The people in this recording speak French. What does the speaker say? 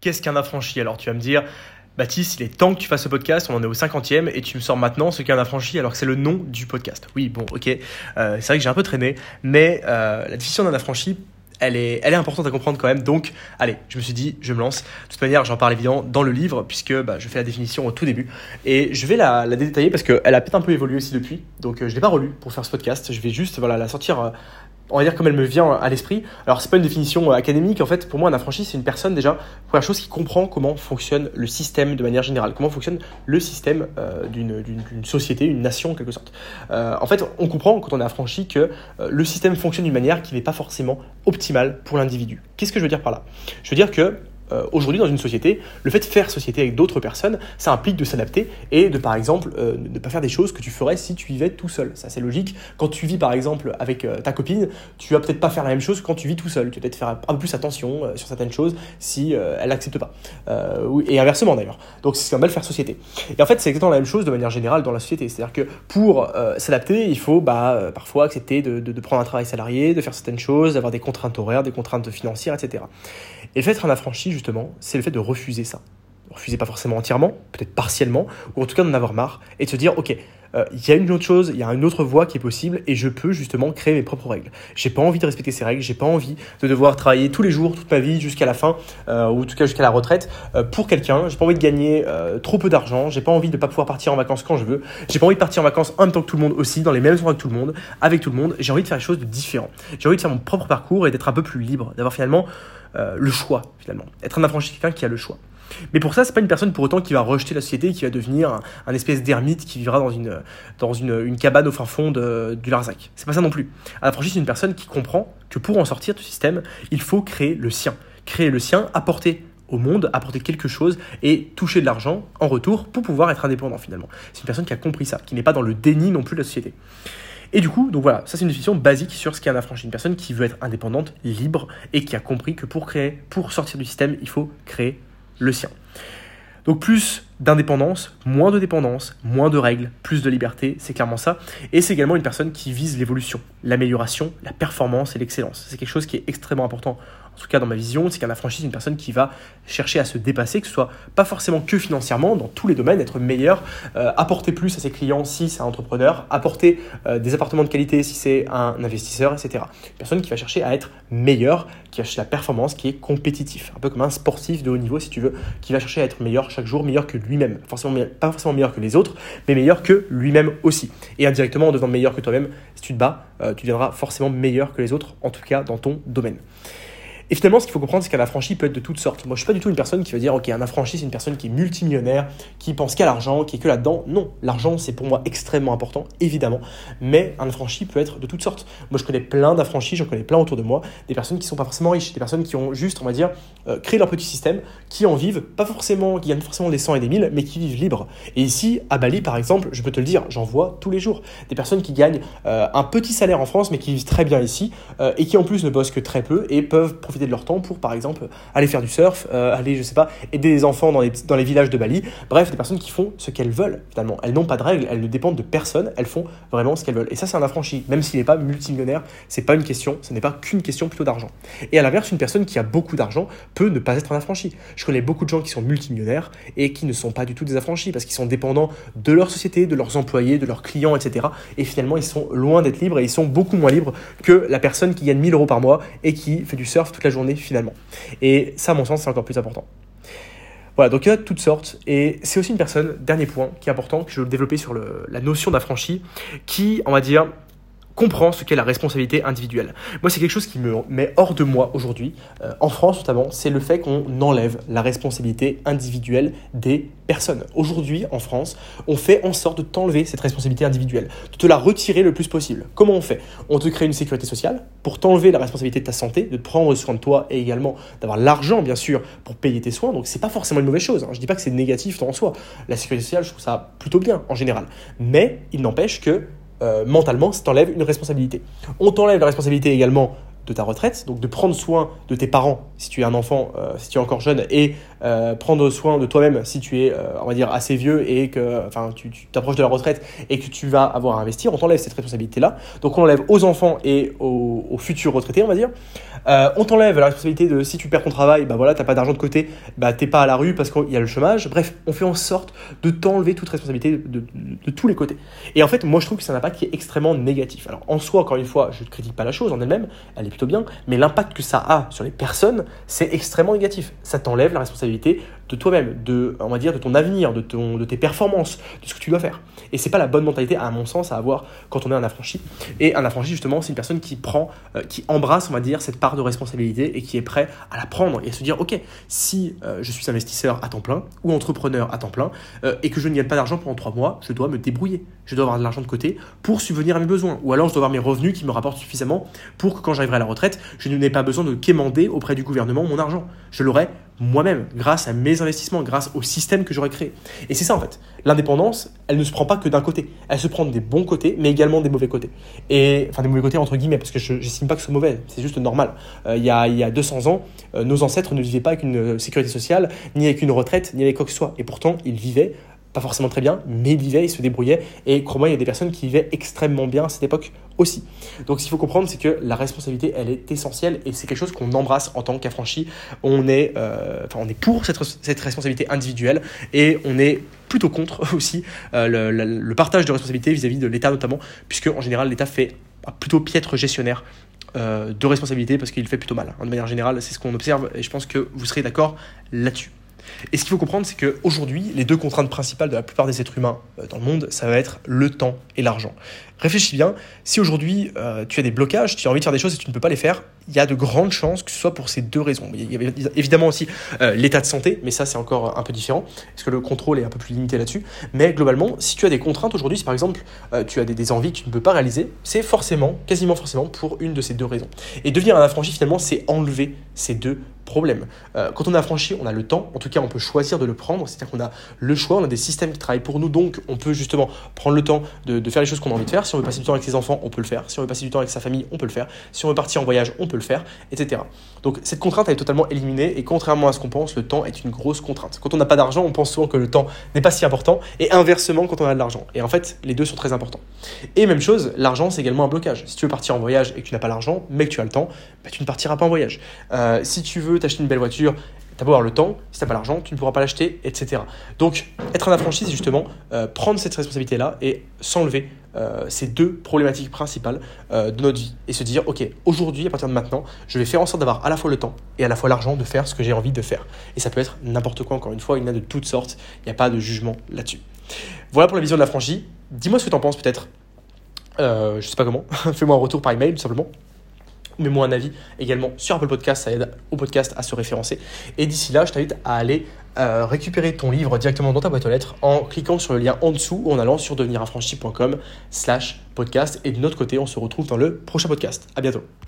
Qu'est-ce qu'un affranchi ? Alors tu vas me dire, Baptiste, il est temps que tu fasses ce podcast, on en est au 50e et tu me sors maintenant ce qu'est un affranchi alors que c'est le nom du podcast. Oui, bon, ok, c'est vrai que j'ai un peu traîné, mais la définition d'un affranchi, elle est importante à comprendre quand même. Donc, allez, je me suis dit, je me lance. De toute manière, j'en parle évidemment dans le livre puisque je fais la définition au tout début. Et je vais la détailler parce qu'elle a peut-être un peu évolué aussi depuis. Donc, je ne l'ai pas relue pour faire ce podcast. Je vais juste la sortir... on va dire comme elle me vient à l'esprit. Alors, c'est pas une définition académique. En fait, pour moi, un affranchi, c'est une personne déjà, première chose, qui comprend comment fonctionne le système de manière générale, comment fonctionne le système d'une société, une nation en quelque sorte. En fait, on comprend quand on est affranchi que le système fonctionne d'une manière qui n'est pas forcément optimale pour l'individu. Qu'est-ce que je veux dire par là ? Je veux dire que aujourd'hui, dans une société, le fait de faire société avec d'autres personnes, ça implique de s'adapter et de, par exemple, ne pas faire des choses que tu ferais si tu vivais tout seul. Ça, c'est logique. Quand tu vis, par exemple, avec ta copine, tu vas peut-être pas faire la même chose que quand tu vis tout seul. Tu vas peut-être faire un peu plus attention sur certaines choses si elle n'accepte pas. Et inversement, d'ailleurs. Donc, c'est normal de faire société. Et en fait, c'est exactement la même chose de manière générale dans la société. C'est-à-dire que pour s'adapter, il faut parfois accepter de prendre un travail salarié, de faire certaines choses, d'avoir des contraintes horaires, des contraintes financières, etc. Et le fait d'être un affranchi, justement, c'est le fait de refuser ça. Refuser pas forcément entièrement, peut-être partiellement, ou en tout cas d'en avoir marre, et de se dire, ok, y a une autre chose, il y a une autre voie qui est possible, et je peux justement créer mes propres règles. J'ai pas envie de respecter ces règles, j'ai pas envie de devoir travailler tous les jours, toute ma vie, jusqu'à la fin, ou en tout cas jusqu'à la retraite, pour quelqu'un. J'ai pas envie de gagner trop peu d'argent, j'ai pas envie de pas pouvoir partir en vacances quand je veux, j'ai pas envie de partir en vacances en même temps que tout le monde aussi, dans les mêmes endroits que tout le monde, avec tout le monde. J'ai envie de faire des choses de différentes. J'ai envie de faire mon propre parcours et d'être un peu plus libre, d'avoir finalement le choix, finalement. Être un affranchi, quelqu'un qui a le choix. Mais pour ça, c'est pas une personne pour autant qui va rejeter la société, qui va devenir un espèce d'ermite qui vivra dans une cabane au fin fond du Larzac. C'est pas ça non plus. Un affranchi, c'est une personne qui comprend que pour en sortir du système, il faut créer le sien, apporter au monde, apporter quelque chose et toucher de l'argent en retour pour pouvoir être indépendant finalement. C'est une personne qui a compris ça, qui n'est pas dans le déni non plus de la société. Et du coup, donc voilà, ça c'est une définition basique sur ce qu'est un affranchi, une personne qui veut être indépendante, libre et qui a compris que pour sortir du système, il faut créer le sien. Donc plus d'indépendance, moins de dépendance, moins de règles, plus de liberté, c'est clairement ça. Et c'est également une personne qui vise l'évolution, l'amélioration, la performance et l'excellence. C'est quelque chose qui est extrêmement important, en tout cas dans ma vision, c'est qu'un affranchi, c'est une personne qui va chercher à se dépasser, que ce soit pas forcément que financièrement, dans tous les domaines, être meilleur, apporter plus à ses clients si c'est un entrepreneur, apporter des appartements de qualité si c'est un investisseur, etc. Une personne qui va chercher à être meilleur, qui va chercher la performance, qui est compétitif, un peu comme un sportif de haut niveau si tu veux, qui va chercher à être meilleur chaque jour, meilleur que lui-même, pas forcément meilleur que les autres, mais meilleur que lui-même aussi. Et indirectement, en devenant meilleur que toi-même, si tu te bats, tu deviendras forcément meilleur que les autres, en tout cas dans ton domaine. Et finalement, ce qu'il faut comprendre, c'est qu'un affranchi peut être de toutes sortes. Moi, je ne suis pas du tout une personne qui va dire « Ok, un affranchi, c'est une personne qui est multimillionnaire, qui pense qu'à l'argent, qui est que là-dedans. » Non, l'argent, c'est pour moi extrêmement important, évidemment. Mais un affranchi peut être de toutes sortes. Moi, je connais plein d'affranchis, j'en connais plein autour de moi, des personnes qui ne sont pas forcément riches, des personnes qui ont juste, on va dire, créé leur petit système, qui en vivent, pas forcément, qui gagnent forcément des 100 et des 1000, mais qui vivent libres. Et ici, à Bali, par exemple, je peux te le dire, j'en vois tous les jours. Des personnes qui gagnent un petit salaire en France, mais qui vivent très bien ici, et qui en plus ne bossent que très peu et peuvent profiter de leur temps pour, par exemple, aller faire du surf, aller, je sais pas, aider les enfants dans les villages de Bali. Bref, des personnes qui font ce qu'elles veulent, finalement. Elles n'ont pas de règles, elles ne dépendent de personne, elles font vraiment ce qu'elles veulent. Et ça, c'est un affranchi. Même s'il n'est pas multimillionnaire, c'est pas une question, ce n'est pas qu'une question plutôt d'argent. Et à l'inverse, une personne qui a beaucoup d'argent peut ne pas être un affranchi. Je connais beaucoup de gens qui sont multimillionnaires et qui ne sont pas du tout des affranchis parce qu'ils sont dépendants de leur société, de leurs employés, de leurs clients, etc. Et finalement, ils sont loin d'être libres et ils sont beaucoup moins libres que la personne qui gagne 1 000 euros par mois et qui fait du surf toute la journée finalement. Et ça, à mon sens, c'est encore plus important. Voilà, donc il y en a de toutes sortes. Et c'est aussi une personne, dernier point, qui est important, que je veux développer sur la notion d'affranchi, qui, on va dire, comprend ce qu'est la responsabilité individuelle. Moi, c'est quelque chose qui me met hors de moi aujourd'hui, en France notamment, c'est le fait qu'on enlève la responsabilité individuelle des personnes. Aujourd'hui, en France, on fait en sorte de t'enlever cette responsabilité individuelle, de te la retirer le plus possible. Comment on fait ? On te crée une sécurité sociale pour t'enlever la responsabilité de ta santé, de prendre soin de toi et également d'avoir l'argent, bien sûr, pour payer tes soins. Donc, c'est pas forcément une mauvaise chose, hein. Je dis pas que c'est négatif en soi. La sécurité sociale, je trouve ça plutôt bien, en général. Mais il n'empêche que mentalement, ça t'enlève une responsabilité. On t'enlève la responsabilité également de ta retraite, donc de prendre soin de tes parents si tu es un enfant, si tu es encore jeune, et prendre soin de toi-même si tu es, on va dire, assez vieux et que tu t'approches de la retraite et que tu vas avoir à investir. On t'enlève cette responsabilité-là. Donc on l'enlève aux enfants et aux futurs retraités, on va dire. On t'enlève la responsabilité de si tu perds ton travail, bah voilà, t'as pas d'argent de côté, bah t'es pas à la rue parce qu'il y a le chômage. Bref, on fait en sorte de t'enlever toute responsabilité de tous les côtés. Et en fait, moi je trouve que c'est un impact qui est extrêmement négatif. Alors en soi, encore une fois, je ne critique pas la chose en elle-même, elle est plutôt bien, mais l'impact que ça a sur les personnes, c'est extrêmement négatif. Ça t'enlève la responsabilité de toi-même, de, on va dire, de ton avenir, de tes performances, de ce que tu dois faire. Et c'est pas la bonne mentalité, à mon sens, à avoir quand on est un affranchi. Et un affranchi, justement, c'est une personne qui embrasse, on va dire, cette part de responsabilité et qui est prêt à la prendre et à se dire, ok, si je suis investisseur à temps plein ou entrepreneur à temps plein et que je ne gagne pas d'argent pendant 3 mois, je dois me débrouiller. Je dois avoir de l'argent de côté pour subvenir à mes besoins, ou alors je dois avoir mes revenus qui me rapportent suffisamment pour que quand j'arriverai à la retraite, je n'ai pas besoin de quémander auprès du gouvernement mon argent. Je l'aurai moi-même, grâce à mes investissements, grâce au système que j'aurais créé. Et c'est ça en fait. L'indépendance, elle ne se prend pas que d'un côté. Elle se prend des bons côtés, mais également des mauvais côtés. Et, enfin des mauvais côtés entre guillemets, parce que je n'estime pas que c'est mauvais, c'est juste normal. Il y a 200 ans, nos ancêtres ne vivaient pas avec une sécurité sociale, ni avec une retraite, ni avec quoi que ce soit. Et pourtant, ils vivaient, pas forcément très bien, mais ils vivaient, ils se débrouillaient. Et crois-moi, il y a des personnes qui vivaient extrêmement bien à cette époque aussi. Donc ce qu'il faut comprendre, c'est que la responsabilité, elle est essentielle et c'est quelque chose qu'on embrasse en tant qu'affranchi. On est pour cette responsabilité individuelle et on est plutôt contre aussi le partage de responsabilités vis-à-vis de l'État notamment, puisque en général, l'État fait plutôt piètre gestionnaire de responsabilité parce qu'il fait plutôt mal. De manière générale, c'est ce qu'on observe et je pense que vous serez d'accord là-dessus. Et ce qu'il faut comprendre, c'est qu'aujourd'hui, les deux contraintes principales de la plupart des êtres humains dans le monde, ça va être le temps et l'argent. Réfléchis bien, si aujourd'hui tu as des blocages, tu as envie de faire des choses et tu ne peux pas les faire, il y a de grandes chances que ce soit pour ces deux raisons. Il y avait évidemment aussi l'état de santé, mais ça c'est encore un peu différent, parce que le contrôle est un peu plus limité là-dessus. Mais globalement, si tu as des contraintes aujourd'hui, si par exemple tu as des envies que tu ne peux pas réaliser, c'est forcément, quasiment forcément, pour une de ces deux raisons. Et devenir un affranchi finalement, c'est enlever ces deux problèmes. Quand on est affranchi, on a le temps, en tout cas on peut choisir de le prendre, c'est-à-dire qu'on a le choix, on a des systèmes qui travaillent pour nous, donc on peut justement prendre le temps de faire les choses qu'on a envie de faire. Si on veut passer du temps avec ses enfants, on peut le faire. Si on veut passer du temps avec sa famille, on peut le faire. Si on veut partir en voyage, on peut le faire, etc. Donc cette contrainte, elle est totalement éliminée et contrairement à ce qu'on pense, le temps est une grosse contrainte. Quand on n'a pas d'argent, on pense souvent que le temps n'est pas si important et inversement quand on a de l'argent. Et en fait, les deux sont très importants. Et même chose, l'argent, c'est également un blocage. Si tu veux partir en voyage et que tu n'as pas l'argent, mais que tu as le temps, bah, tu ne partiras pas en voyage. Si tu veux t'acheter une belle voiture, t'as beau avoir le temps, si t'as pas l'argent, tu ne pourras pas l'acheter, etc. Donc, être un affranchi, c'est justement prendre cette responsabilité-là et s'enlever ces deux problématiques principales de notre vie et se dire, ok, aujourd'hui, à partir de maintenant, je vais faire en sorte d'avoir à la fois le temps et à la fois l'argent de faire ce que j'ai envie de faire. Et ça peut être n'importe quoi, encore une fois, il y en a de toutes sortes, il n'y a pas de jugement là-dessus. Voilà pour la vision de l'affranchi. Dis-moi ce que t'en penses peut-être, je sais pas comment, fais-moi un retour par email tout simplement. Mets-moi un avis également sur Apple Podcast, ça aide au podcast à se référencer. Et d'ici là, je t'invite à aller récupérer ton livre directement dans ta boîte aux lettres en cliquant sur le lien en dessous ou en allant sur deveniraffranchi.com/podcast. Et de notre côté, on se retrouve dans le prochain podcast. À bientôt.